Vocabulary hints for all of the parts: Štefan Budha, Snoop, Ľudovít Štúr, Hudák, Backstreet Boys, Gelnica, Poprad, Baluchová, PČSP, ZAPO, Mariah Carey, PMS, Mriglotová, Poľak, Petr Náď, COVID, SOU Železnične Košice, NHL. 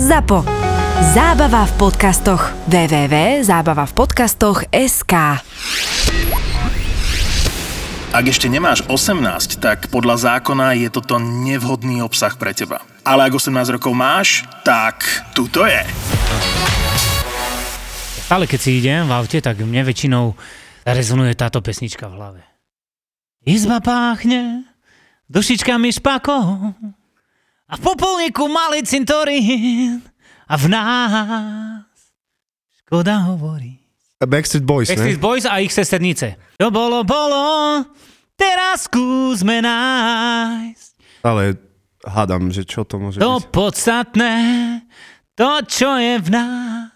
ZAPO. Zábava v podcastoch. www.zabavavpodcastoch.sk. Ak ešte nemáš 18, tak podľa zákona je toto nevhodný obsah pre teba. Ale ak 18 rokov máš, tak tuto je. Ale keď si idem v aute, tak mne väčšinou rezonuje táto pesnička v hlave. Izba páchne dušičkami špakov a v popolníku malý cintorín a v nás škoda hovorí. Backstreet Boys, ne? Backstreet Boys a ich sesternice. To bolo, teraz skúsme nájsť. Ale hádam, že čo to môže byť? To podstatné, to čo je v nás.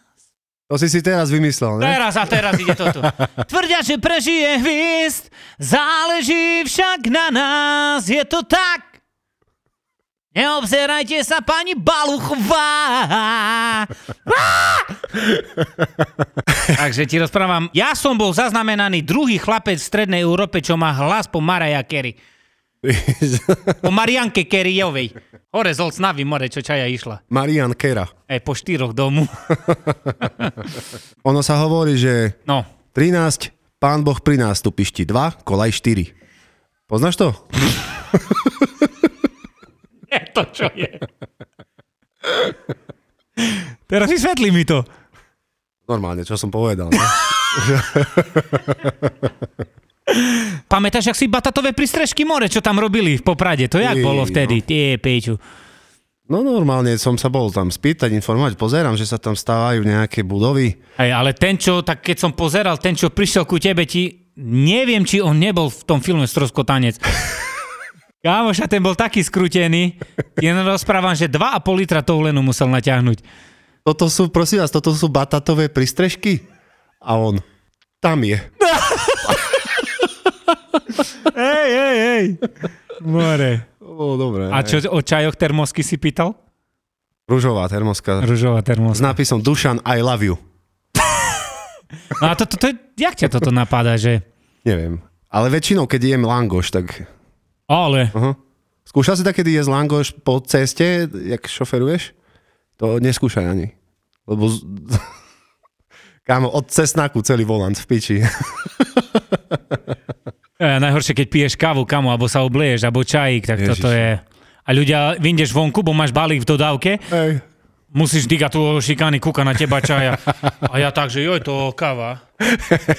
To si teraz vymyslel, ne? Teraz ide toto. Tvrdia, že prežije hvist, záleží však na nás, je to tak. Neobzerajte sa, pani Baluchová! Takže ti rozprávam. Ja som bol zaznamenaný druhý chlapec v Strednej Európe, čo má hlas po Mariah Carey. Po Marianke Careyovej. Hore z Olcnavy more, čo čaja išla. Marian Kera. Po 4 domu. Ono sa hovorí, že 13, pán Boh pri nás tu pišti 2, kolaj 4. Poznáš to? To, čo je. Teraz vysvetlí mi to. Normálne, čo som povedal. Pamätáš, jak si batatové pristrešky more, čo tam robili v Poprade? To jak bolo vtedy? Tie, Pejču. No normálne som sa bol tam spýtať, informovať, pozerám, že sa tam stávajú nejaké budovy. Hej, ale ten, čo, tak keď som pozeral, ten, čo prišiel ku tebe, ti neviem, či on nebol v tom filme Stroskotanec. Kámoš, a ten bol taký skrutený. Ja rozprávam, že 2,5 litra tou lenu musel natiahnuť. Toto sú, prosím vás, toto sú batatové pristrešky? A on, tam je. Hej. More. Dobre. A čo o čajoch termosky si pýtal? Ružová termoska. S nápisom Dušan, I love you. No a to jak ťa toto napadá, že? Neviem. Ale väčšinou, keď jem langoš, tak... Ale. Uh-huh. Skúšal si tak, kedy jesť langoš po ceste, jak šoferuješ? To neskúšaj ani. Lebo kámo, od cesnaku celý volant v piči. Najhoršie, keď piješ kávu, kámo, alebo sa oblieješ, alebo čajík, tak Ježiš. Toto je. A ľudia, vyjdeš vonku, bo máš balík v dodávke. Ej. Musíš digať tú šikány, kúka na teba čaja. A ja tak, že joj, to káva.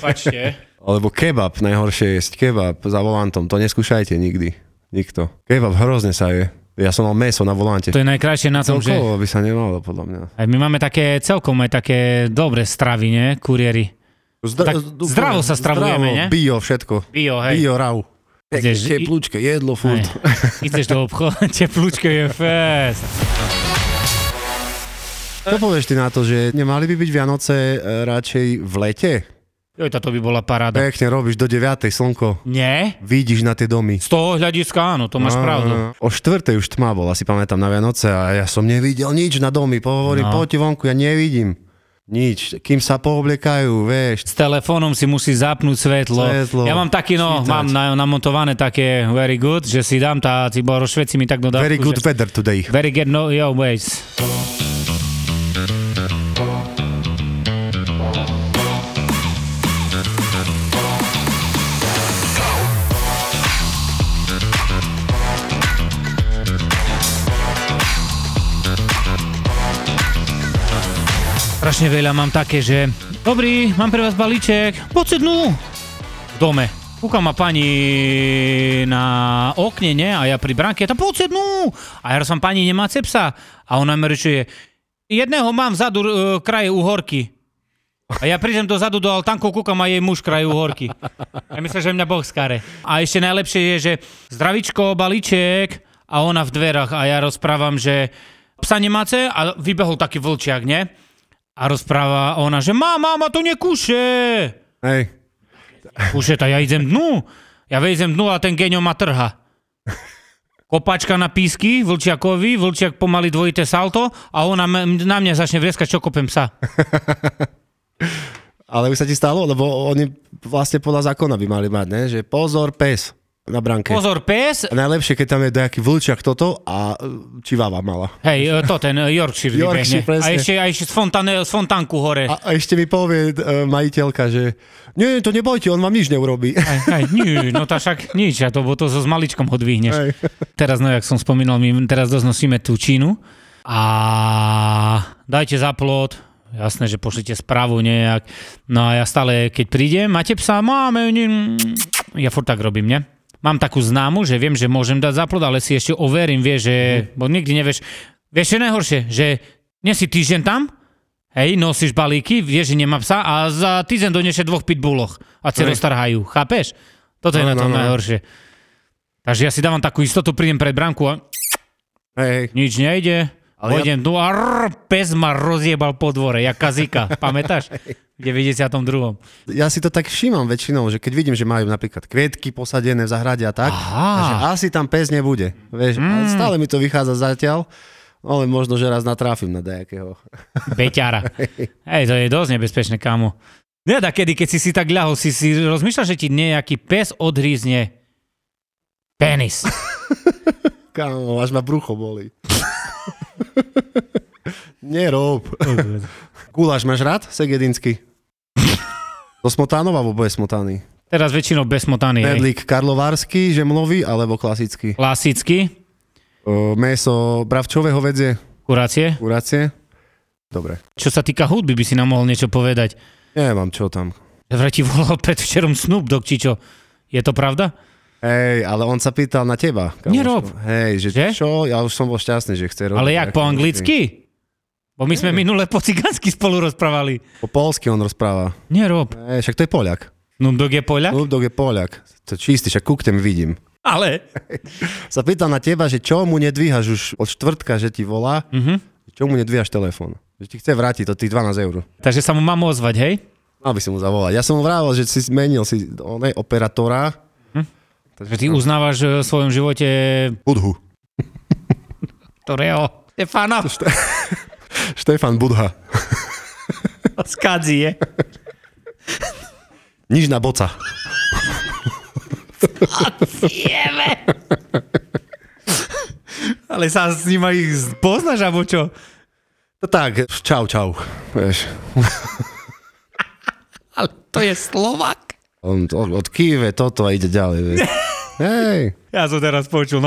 Pačte. Alebo kebab, najhoršie jesť kebab za volantom. To neskúšajte nikdy. Nikto. Kebab hrozne sa je. Ja som mal mäso na volante. To je najkrajšie na tom, že... Celkovo by sa nemalo, podľa mňa. Aj my máme také, celkom aj také dobré stravy, ne? Kuriéri. Zdravo sa stravujeme, ne? Bio, všetko. Bio, hej. Bio, rau. Teplúčke, jedlo, furt. Ideš do obchodu, teplúčke je fest. Čo povieš ty na to, že nemali by byť Vianoce radšej v lete? Joj, to by bola paráda. Pekne robíš do 9:00 slnko. Nie? Vidíš na tie domy. Z toho hľadiska áno, to máš pravdu. O 4:00 už tma bola, si pamätám na Vianoce a ja som nevidel nič na domy. Pohovorím, poďte vonku, ja nevidím. Nič, kým sa poobliekajú, vieš. S telefónom si musí zapnúť svetlo. Ja mám taký, mám namontované také very good, že si dám tá, ty bol Švédci mi tak dodal. Very good weather today. Very good, no, yo, ways. Strašne veľa mám také, že dobrý, mám pre vás balíček, podsednú v dome. Kúka ma pani na okne, ne? A ja pri bránke, tam podsednú. A ja som pani, nemá cepsa. A ona mi rečuje, jedného mám vzadu kraje uhorky. A ja prídem dozadu do altánku, kúkam a jej muž kraje uhorky. Ja myslím, že mňa Boh skare. A ešte najlepšie je, že zdravičko, balíček a ona v dverách. A ja rozprávam, že psa nemáce a vybehol taký vlčiak, ne? A rozpráva ona, že máma, to nekúše. Hej. Kúše, tak ja idem dnu. Ja vejdem dnu a ten geňo ma trha. Kopačka na písky vlčiakovi, vlčiak pomaly dvojité salto a ona na mňa začne vrieskať, čo kopem psa. Ale by sa ti stalo, lebo oni vlastne podľa zákona by mali mať, ne? Že pozor, pes. na bránke. Pozor, pes. Najlepšie, keď tam je nejaký vlčiak toto a čiváva mala. Hej, to ten Yorkshire vybehne. A ešte z fontánku hore. A ešte mi povie majiteľka, že nie, to nebojte, on vám nič neurobí. Nie, no to však nič, a to so s maličkom ho dvihneš. Hej. Teraz, no jak som spomínal, my teraz doznosíme tú Čínu a dajte zaplot. Jasné, že pošlite správu nejak. No a ja stále, keď prídem, máte psa? Máme. Ja furt tak robím, ne? Mám takú známu, že viem, že môžem dať zaplod, ale si ešte overím, vieš, že... Bo nikdy nevieš... Vieš, čo je najhoršie? Že nie si týždeň tam, hej, nosíš balíky, vieš, že nemá psa a za týždeň doniesie 2 pitbulloch a si roztarhajú. Chápeš? Toto je na tom najhoršie. Takže ja si dávam takú istotu, prídem pred bránku a... Hej. Nič nejde. Pôjdem tu a pes ma rozjebal po dvore, jak kazika, pamätáš? V 92. Ja si to tak všímam väčšinou, že keď vidím, že majú napríklad kvietky posadené v záhrade a tak, takže asi tam pes nebude. Vieš, stále mi to vychádza zatiaľ, ale možno, že raz natráfim na dajakého. Beťara. Hej, to je dosť nebezpečné, kámo. Neda kedy, keď si tak ľahol, si rozmýšľaš, že ti nejaký pes odhrízne penis. Kámo, až ma brucho bolí. Nerob. Guláš máš rád? Segedinský. Do smotánov alebo bez smotány? Teraz väčšinou bez smotány. Medlík karlovársky, žemlový alebo klasický? Klasický. Meso bravčového vedzie? Kurácie. Dobre. Čo sa týka hudby, by si nám mohol niečo povedať? Nemám čo tam. Vraj ti volal predvčerom Snoop Dogg, či čo? Je to pravda? Hej, ale on sa pýtal na teba. Nerob. Hej, že čo? Ja už som bol šťastný, že chce robiť. Ale jak, po anglicky? Bo my sme minule po cigánsky spolu rozprávali. Po polsky on rozpráva. Nerob. Hej, však to je Poliak. Snoop Dogg je Poliak? Snoop Dogg je Poliak. To čistý, však kúknem, vidím. Ale? Sa pýtal na teba, že čo mu nedvíhaš už od štvrtka, že ti volá, čo mu nedvíhaš telefón. Že ti chce vrátiť od tých 12 eur. Takže sa mu mám ozvať, hej? Mal by si mu zavolať. Ja som mu vravel, že si zmenil si operátora. Takže ty uznávaš v svojom živote... Budhu. Ktorého? Štefana? Štefan Budha. Skadzi je. Nižná boca. Skadzi. Ale sa s nima ich poznáš, alebo čo? No tak, čau. Vieš. Ale to je Slovák. On od Kýve toto a ide ďalej. Hej. Ja som teraz počul,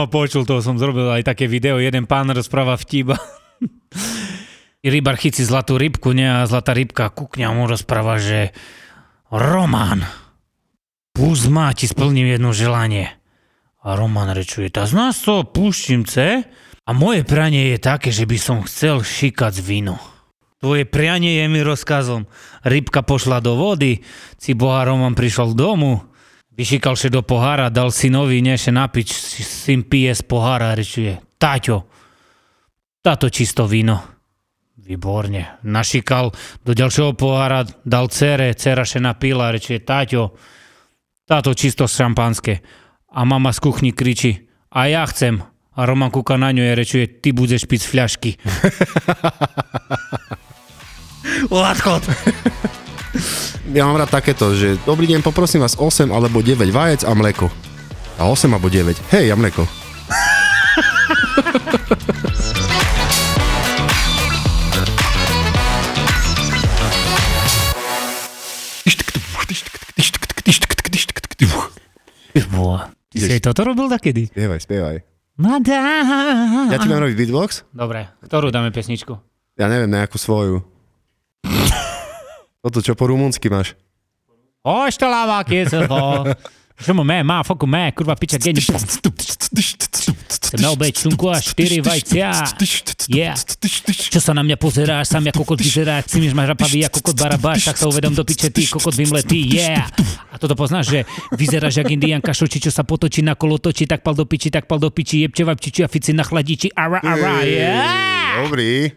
toho som zrobil aj také video, jeden pán rozpráva vtíba. Rybár chyci zlatú rybku, nie? A zlatá rybka kúkňa mu rozpráva, že Roman, púsť ma, ti splním jedno želanie. A Roman rečuje, tá z nás to púštim ce a moje pranie je také, že by som chcel šikať víno. Tvoje prianie je mi rozkazom. Rybka pošla do vody, si bohár Roman prišiel domu, vyšikal še do pohára, dal synovi neše napiť, syn pije z pohára, rečuje, táťo, táto čisto víno. Výborne. Našikal do ďalšieho pohára, dal dcere, dcera še napila, rečuje, táťo, táto čisto šampanské. A mama z kuchni kričí, a ja chcem. A Roman kúka na ňu a rečuje, ty budeš piť z fľašky. Odchod. Ja mám rád takéto, že dobrý deň, poprosím vás 8 alebo 9 vajec a mlieko. A 8 alebo 9. Hej, a mlieko. Ty si toto robil takedy? Spievaj. Ja ti mám robiť beatbox? Dobre, ktorú dáme pesničku? Ja neviem, nejakú svoju. Toto, čo po rumunsky máš? Oštaláva kieselho. Čo mu mé, má foku mé, kurva piča geni. Chcem naobeť slunku a 4 vajcia. Yeah. Čo sa na mňa pozeráš, sám ja kokot vyzeráš, si myš máš rapavý ja kokot barabáš, tak sa uvedom do piče, ty kokot vymletý, yeah. A toto poznáš, že vyzeráš jak indianka šoči, čo sa potočí na kolo točí, tak pal do piči, jebče vapčiči a fici na chladiči, ara, yeah. Dobrý.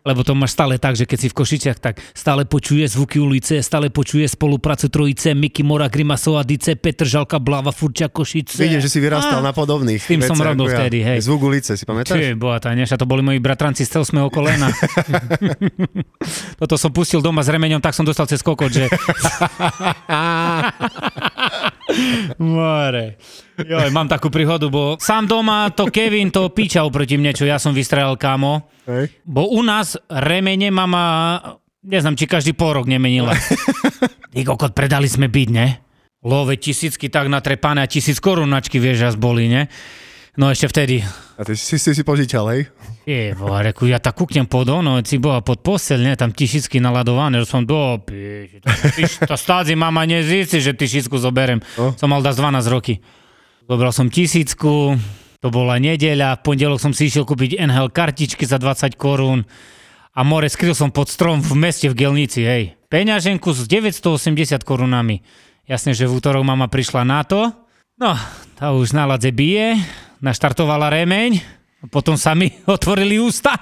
Lebo to máš stále tak, že keď si v Košiciach, tak stále počuje zvuky ulice, stále počuje spoluprácu trojice Miky, Mora, Grimasov a Dice, Petr, Žalka, Bláva, Furča, Košice. Vidím, že si vyrastal na podobných veciach. S tým som robil vtedy, hej. Zvuk ulice, si pamätáš? Čiže bohatá, než? A to boli moji bratranci z celosmého kolena. Toto som pustil doma s remeňom, tak som dostal cez kokot, že... More. Joj, mám takú príhodu, bo sám doma to Kevin to píčal proti mne, čo ja som vystrelal, kámo. Hey. Bo u nás remene mama, neznám, či každý pol rok nemenila. Ty kokot, predali sme byt, ne? Love tisícky tak natrepané a 1000 korunačky, vieš, až boli, ne? No ešte vtedy. A ty si požičal, hej? Jevo, reku, ja tak kúknem pod ono, si bola pod posteľ, ne, tam 1000 naladované, že som dopíš. To stázi mama nezíci, že 1000 zoberem. No. Som mal dať 12 roky. Zobral som 1000, to bola nedeľa, v pondelok som si išiel kúpiť NHL kartičky za 20 korún a more skryl som pod strom v meste v Gelnici, hej. Peňaženku s 980 korunami. Jasne, že v útorok mama prišla na to, no, tá už na ladze bije, naštartovala remeň, potom sa mi otvorili ústa.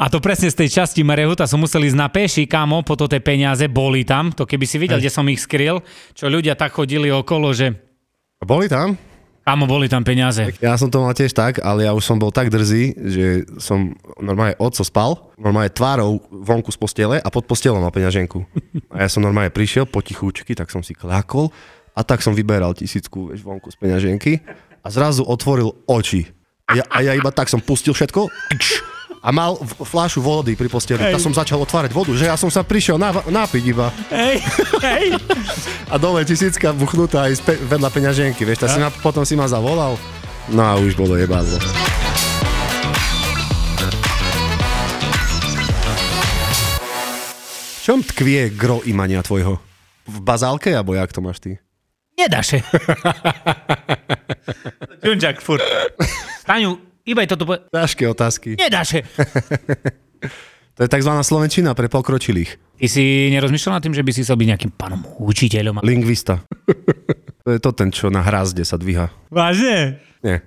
A to presne z tej časti Marehuta som musel ísť na peši, kámo, po to tie peniaze boli tam. To keby si videl, kde som ich skryl, čo ľudia tak chodili okolo, že... Boli tam? Kámo, boli tam peniaze. Ja som to mal tiež tak, ale ja už som bol tak drzý, že som normálne otco spal, normálne tvárou vonku z postele a pod postelom mal peňaženku. A ja som normálne prišiel potichúčky, tak som si kľakol a tak som vyberal 1000 vonku z peňaženky. A zrazu otvoril oči. A ja iba tak som pustil všetko a mal fľašu vody pri posteli. Tá som začal otvárať vodu, že ja som sa prišiel napiť iba. Hej. A dole 1000 buchnutá aj vedľa peňaženky, vieš. Ja? Potom si ma zavolal. No a už bolo jebadlo. V čom tkvie gro imania tvojho? V bazálke, alebo jak to máš ty? Nedáše. Čunčak, furt. Staňu, iba je toto povedať. Ťažké otázky. Nedáše. To je takzvaná slovenčina pre pokročilých. Ty si nerozmýšľal nad tým, že by si chcel byť nejakým pánom učiteľom? Lingvista. To je to ten, čo na hrazde sa dvíha. Vážne? Nie.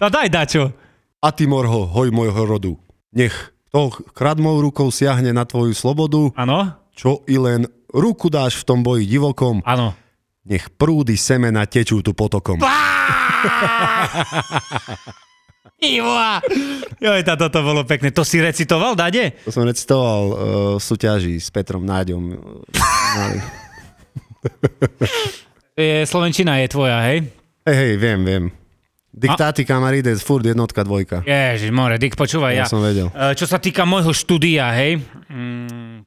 To daj dačo. A ty morho, hoj môjho rodu. Nech to kradmou rukou siahne na tvoju slobodu. Áno. Čo i len... Ruku dáš v tom boji divokom. Áno. Nech prúdy semena tečú tu potokom. Ivoa! Joj, toto bolo pekné. To si recitoval, Dade? To som recitoval v súťaži s Petrom Náďom. Slovenčina je tvoja, hej? Hej, viem. Diktáty, kamarídes, furt 1, 2. Ježiš, more, Dik, počúvaj ja. Som vedel. Čo sa týka môjho štúdia, hej,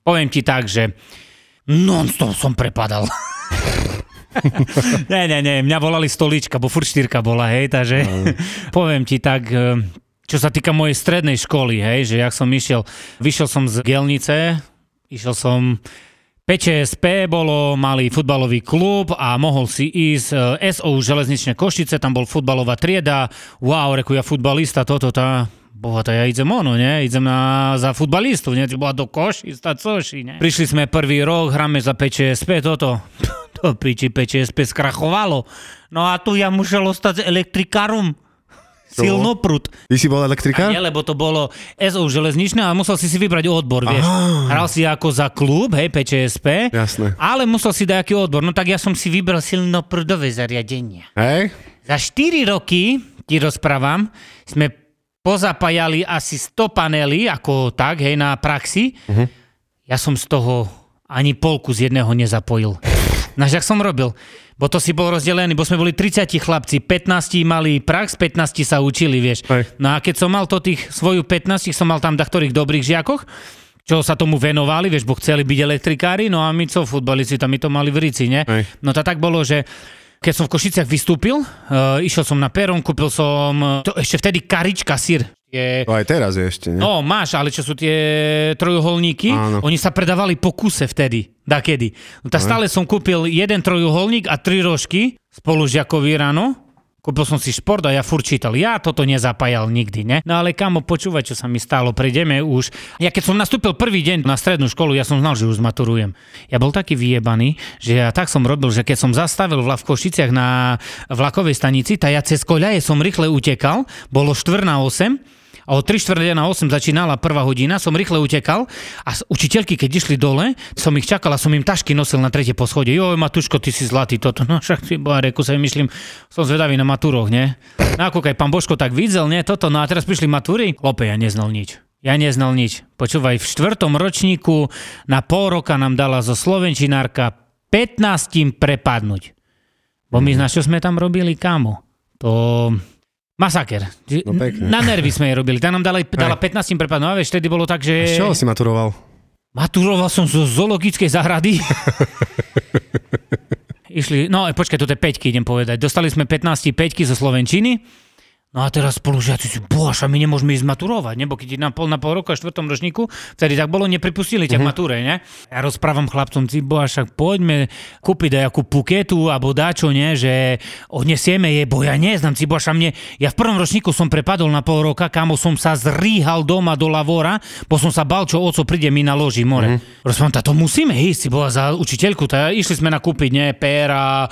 poviem ti tak, že non-stop som prepadal. Nie, mňa volali stolička, bo furt 4 bola, hej, takže poviem ti tak, čo sa týka mojej strednej školy, hej, že jak som vyšiel som z Gelnice, išiel som, PČSP bolo, mali futbalový klub a mohol si ísť SOU Železnične Košice, tam bol futbalová trieda, wow, reku ja futbalista, toto, tá... Boha, to ja idem ono, ne? Idem za futbalistu, ne? Boha, do Košica, coši, ne? Prišli sme prvý rok, hráme za PČSP, toto. To piči PČSP skrachovalo. No a tu ja musel ostať s elektrikárom. Silnoprut. Ty si bol elektrikár? Nie, lebo to bolo SO železničné a musel si vybrať odbor, vieš. Aha. Hral si ako za klub, hej, PČSP. Jasné. Ale musel si dať aký odbor. No tak ja som si vybral silnoprudové zariadenie. Hej. Za 4 roky, ti rozprávam, sme pozapájali asi 100 panely, ako tak, hej, na praxi. Uh-huh. Ja som z toho ani polku z jedného nezapojil. Nažak som robil, bo to si bol rozdelený, bo sme boli 30 chlapci, 15 mali prax, 15 sa učili, vieš. Aj. No a keď som mal to tých svoju 15, som mal tam daktorých dobrých žiakoch, čo sa tomu venovali, vieš, bo chceli byť elektrikári, no a my co, futbalisti, tam my to mali v rici, ne? Aj. No to tak bolo, že... Keď som v Košiciach vystúpil, išiel som na perón, kúpil som... To ešte vtedy karička, sír. To aj teraz je ešte, ne? No, máš, ale čo sú tie trojuholníky? Áno. Oni sa predávali po kuse vtedy, dakedy. No tak stále som kúpil 1 trojuholník a 3 rožky spolužiakovi ráno. Kúpil som si šport a ja furt čítal. Ja toto nezapájal nikdy, ne? No ale kamo, počúvať, čo sa mi stalo, prejdeme už. Ja keď som nastúpil prvý deň na strednú školu, ja som znal, že už maturujem. Ja bol taký vyjebaný, že ja tak som robil, že keď som zastavil vlak v Košiciach na vlakovej stanici, tá ja cez koľaje som rýchle utekal, bolo 7:45, a o 7:45 začínala prvá hodina, som rýchle utekal a učiteľky, keď išli dole, som ich čakal a som im tašky nosil na 3. poschodie. Joj, Matuško, ty si zlatý toto. No však ty boha, reku, sa myslím, som zvedavý na matúroch, ne? No ako pán Božko tak videl, ne, toto. No a teraz prišli matúry. Klope, ja neznal nič. Počúvaj, v 4. ročníku na pol roka nám dala zo slovenčinárka 15 prepadnúť. Bo my na čo sme tam robili, kámo? To... Masaker. No, na nervy sme jej robili. Tá nám dala 15 prepadnúť. A vieš, vtedy bolo tak, že... A z čoho si maturoval? Maturoval som zo zoologickej záhrady. Išli, no počkaj, toto je 5-ky, idem povedať. Dostali sme 15 5-ky zo slovenčiny. No a teraz spolužiaci si, bože, my nemôžeme ísť maturovať, nebo keď na pol roka, štvrtom ročníku, vtedy tak bolo, nepripustili ťa k matúre, ne? Ja rozprávam chlapcom, si, bože, však poďme kúpiť nejakú puketu, alebo dáčo, ne, že odnesieme je, bo ja neznám, si, bože, mne, ja v prvom ročníku som prepadol na pol roka, kámo, som sa zrýhal doma do lavora, bo som sa bal, čo oco príde mi naloží more. Rozprávam, to musíme ísť, si, bože, za učiteľku, tá, išli sme nakúpiť, ne, péra,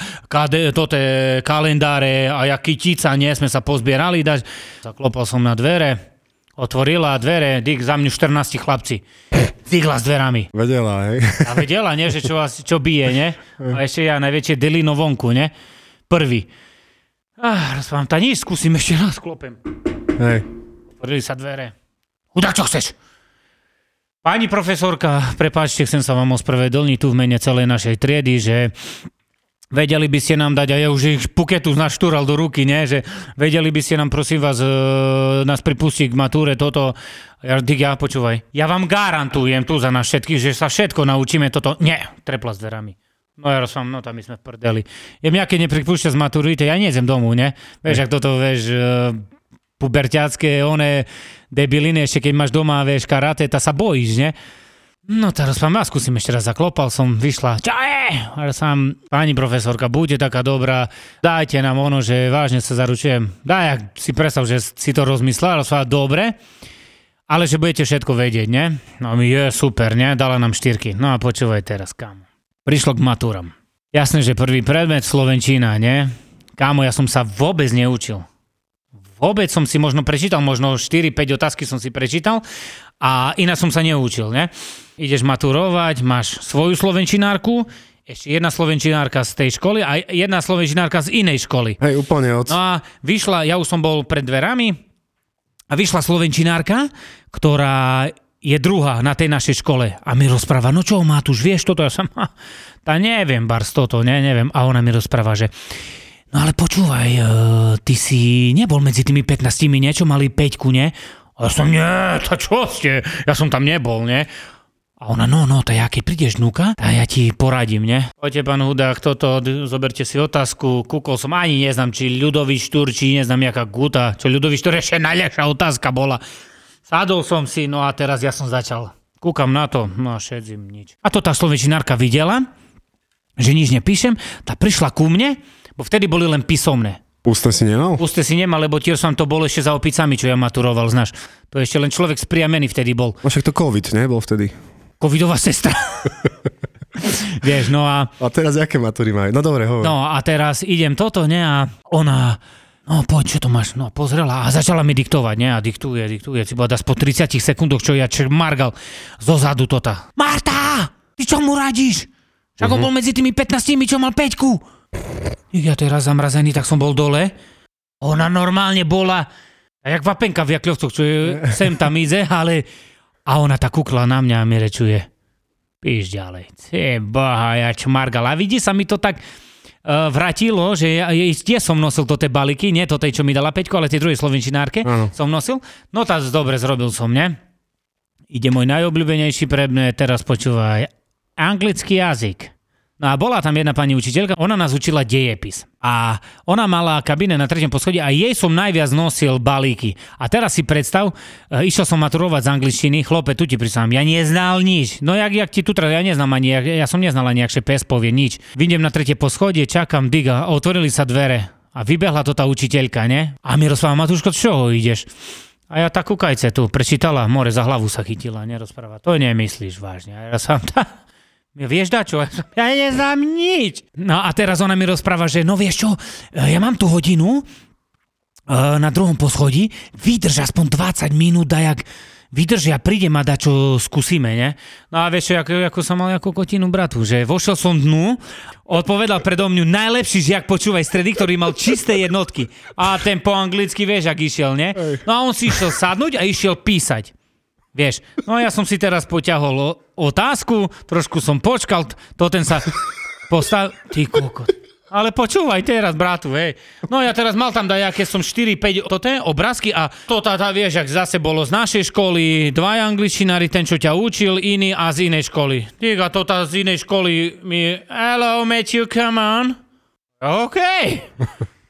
kalendáre a jaký tíca, ne, sme sa pozbierali. Zaklopal som na dvere, otvorila dvere, dík za mňu 14 chlapci. Díkla s dverami. Vedela, hej? A vedela, nie, že čo bije, nie? A ešte ja najväčšie delino vonku, nie? Prvý. Rozprávam, tá nič, skúsim ešte raz, klopem. Hej. Otvorili sa dvere. Udá, čo chceš? Pani profesorka, prepáčte, chcem sa vám ospravedlniť tu v mene celej našej triedy, že... Vedeli by ste nám dať, a ja už ich puketu naštúral do ruky, nie? Že vedeli by ste nám, prosím vás, nás pripustiť k matúre toto. Ja počúvaj, ja vám garantujem tu za nás všetkých, že sa všetko naučíme toto. Nie, trepla s dverami. No ja rozumiem, no tam my sme v prdeli. Ja mňa keď nepripúšťa z maturity, ja nejdem domov, nie? Vieš, ak toto, vieš, puberťácké, one debiliny, ešte keď máš doma, vieš, karate, tá sa bojíš, nie? No tá rozprávam, ja skúsim ešte raz, zaklopal som, vyšla, čo je? Ale sám, pani profesorka, buďte taká dobrá, dajte nám ono, že vážne sa zaručujem. Daj, ak si predstav, že si to rozmyslela, rozprávam, dobre, ale že budete všetko vedieť, ne? No mi je super, ne? Dala nám 4. No a počúvaj teraz, kámo. Prišlo k maturam. Jasné, že prvý predmet, slovenčina, ne? Kámo, ja som sa vôbec neučil. Vôbec som si možno prečítal, možno 4-5 otázky som si prečítal a iná som sa neučil, ne? Ideš maturovať, máš svoju slovenčinárku, ešte jedna slovenčinárka z tej školy a jedna slovenčinárka z inej školy. Hej, úplne od. No a vyšla, ja už som bol pred dverami a vyšla slovenčinárka, ktorá je druhá na tej našej škole. A mi rozpráva, no čo, Matúš, vieš toto? Ja som, tá neviem, bars toto, neviem. A ona mi rozpráva, že no ale počúvaj, ty si nebol medzi tými 15, niečo mali 5, ne? A ja som, nie, tá čo ste? Ja som tam nebol, ne? A ona, no, tá ja, keď prídeš vnúka, tá ja ti poradím, ne? Poďte, pán Hudák, toto, zoberte si otázku, kúkol som, ani neznám, či Ľudovít Štúr, či neznám, jaká guta, čo Ľudovít Štúr, ešte najlepšia otázka bola. Sadol som si, no a teraz ja som začal. Kúkam na to, no a šedzím, nič. A to tá slovenčinárka videla, že nič nepíšem, tá prišla ku mne, bo vtedy boli len písomné. Puste si nemal, lebo tiež som to bol ešte za opicami, čo ja maturoval, znáš. To ešte len človek spriamený vtedy bol. No však to COVID, ne? Bol vtedy. Covidová sestra. Vieš, no a... A teraz jaké matúry majú? No dobre, hovor. No a teraz idem toto, ne, a ona... No poď, čo to máš? No pozrela a začala mi diktovať, ne, a diktuje. Si bola po 30 sekundoch, čo ja margal zozadu tota. Marta! Ty čo mu radíš? Však on bol medzi tými 15, čo mal 5. Ja teraz zamrazený, tak som bol dole. Ona normálne bola... A jak vapenka v jakľovcoch, čo sem tam ide, ale... A ona tá kukla na mňa a mi rečuje, píš ďalej, ceboha, ja čmargal. A vidí sa mi to tak vrátilo, že ja tie som nosil do tej baliky, nie do tej, čo mi dala 5, ale tej druhej slovenčinárke som nosil. No tá dobre, zrobil som, ne? Ide môj najobľúbenejší predmet, teraz počúvaj, anglický jazyk. No a bola tam jedna pani učiteľka, ona nás učila dejepis. A ona mala kabíne na 3. poschodí a jej som najviac nosil balíky. A teraz si predstav, išiel som maturovať z angličtiny, chlope, tu ti prisám, ja neznal nič. No jak ti tu ja neznám ani, ja som neznal ani, jak šepes povie, nič. Vyjdem na 3. poschodie, čakám, diga, otvorili sa dvere. A vybehla to tá učiteľka, ne? A mi rozpráva, Matúško, čoho ideš? A ja tá kukajce tu prečítala, more, za hlavu sa chytila, nerozpráva. To nemyslíš vážne. A ja som tá... Vieš dačo? Ja neznám nič. No a teraz ona mi rozpráva, že no vieš čo, ja mám tu hodinu na 2. poschodí, vydrž aspoň 20 minút a jak vydrž, ja prídem a dačo skúsime, ne? No a vieš čo, ako som mal ako kotinu bratu, že vošiel som dnu, odpovedal predo mňu najlepší žiak, počúvaj, stredy, ktorý mal čisté jednotky. A ten po anglicky, vieš, ak išiel, ne? No a on si išiel sadnúť a išiel písať. Vieš, no ja som si teraz poťahol otázku, trošku som počkal, to ten sa... Ty kokot. Ale počúvaj teraz, bratu, hej. No ja teraz mal tam dajaké som 4-5 obrázky a tá vieš, ak zase bolo z našej školy, dva angličtinári, ten čo ťa učil, iný a z inej školy. Tyga, tá z inej školy mi, hello Matthew, come on. OK.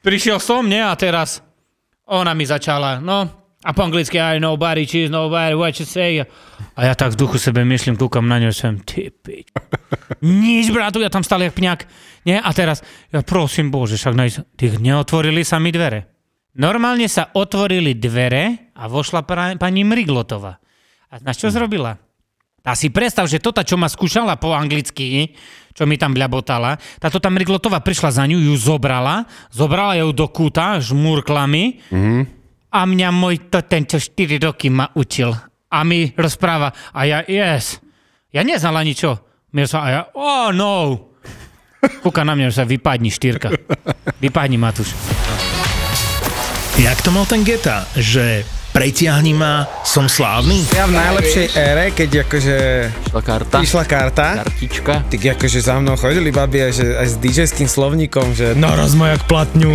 Prišiel som, ne, a teraz ona mi začala, no, a po anglicky, I nobody, she's nobody, what you say. A ja tak v duchu sebe myšlím, kúkam na ňu, sem, ty pič. Nič, bratu, ja tam stále jak pňak. Nie, a teraz, ja prosím Bože, však neotvorili sa mi dvere. Normálne sa otvorili dvere a vošla pani Mriglotová. A znaš, čo zrobila? Tá si predstav, že tota, čo ma skúšala po anglicky, čo mi tam bľabotala, táto tá Mriglotová prišla za ňu, ju zobrala ju do kúta žmúrklami a mňa môj ten, čo 4 roky ma učil. A mi rozpráva, a ja, yes. Ja neznala ničo. A ja, oh no. Kúka na mňa, že sa vypadni štyrka. Vypadni, Matúš. Jak to mal ten Geta, že pretiahni ma, som slávny? Ja v najlepšej ére, keď akože išla karta. Kartička. Tak akože za mnou chodili babi aj s DJ-ským slovníkom, že naraz ma jak platňu.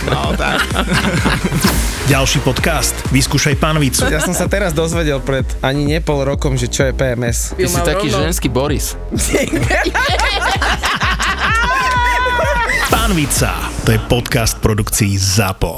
No, tak. Ďalší podcast. Vyskúšaj pánvicu. Ja som sa teraz dozvedel pred ani nepol rokom, že čo je PMS. Ty si taký ženský Boris. Pánvica. To je podcast produkcií ZAPO.